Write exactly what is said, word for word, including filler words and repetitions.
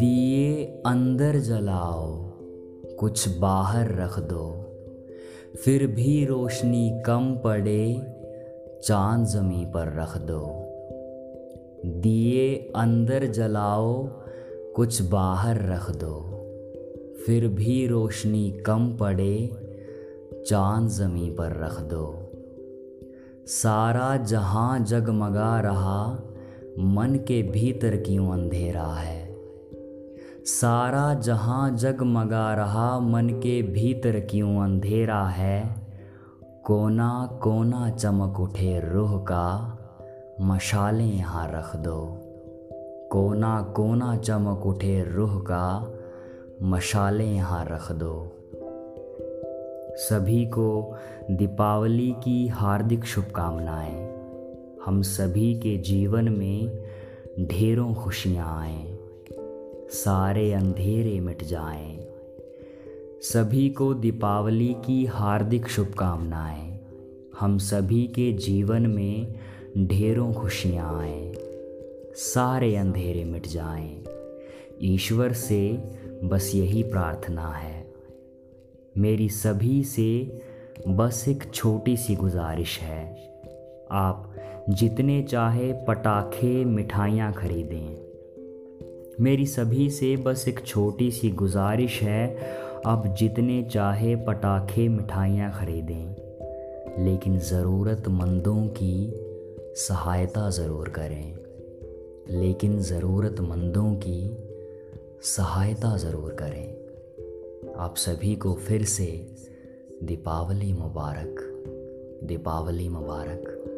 दिए अंदर जलाओ, कुछ बाहर रख दो, फिर भी रोशनी कम पड़े, चांद जमी पर रख दो। दिए अंदर जलाओ, कुछ बाहर रख दो, फिर भी रोशनी कम पड़े, चांद जमी पर रख दो। सारा जहां जगमगा रहा, मन के भीतर क्यों अंधेरा है। सारा जहां जगमगा रहा, मन के भीतर क्यों अंधेरा है। कोना कोना चमक उठे रूह का, मशालें यहाँ रख दो। कोना कोना चमक उठे रूह का, मशालें यहाँ रख दो। सभी को दीपावली की हार्दिक शुभकामनाएं। हम सभी के जीवन में ढेरों खुशियां आएं, सारे अंधेरे मिट जाएं। सभी को दीपावली की हार्दिक शुभकामनाएं। हम सभी के जीवन में ढेरों खुशियां आएं, सारे अंधेरे मिट जाएं। ईश्वर से बस यही प्रार्थना है। मेरी सभी से बस एक छोटी सी गुजारिश है, आप जितने चाहे पटाखे मिठाइयाँ खरीदें। मेरी सभी से बस एक छोटी सी गुजारिश है, आप जितने चाहे पटाखे मिठाइयाँ खरीदें, लेकिन ज़रूरतमंदों की सहायता ज़रूर करें। लेकिन ज़रूरतमंदों की सहायता ज़रूर करें। आप सभी को फिर से दीपावली मुबारक, दीपावली मुबारक।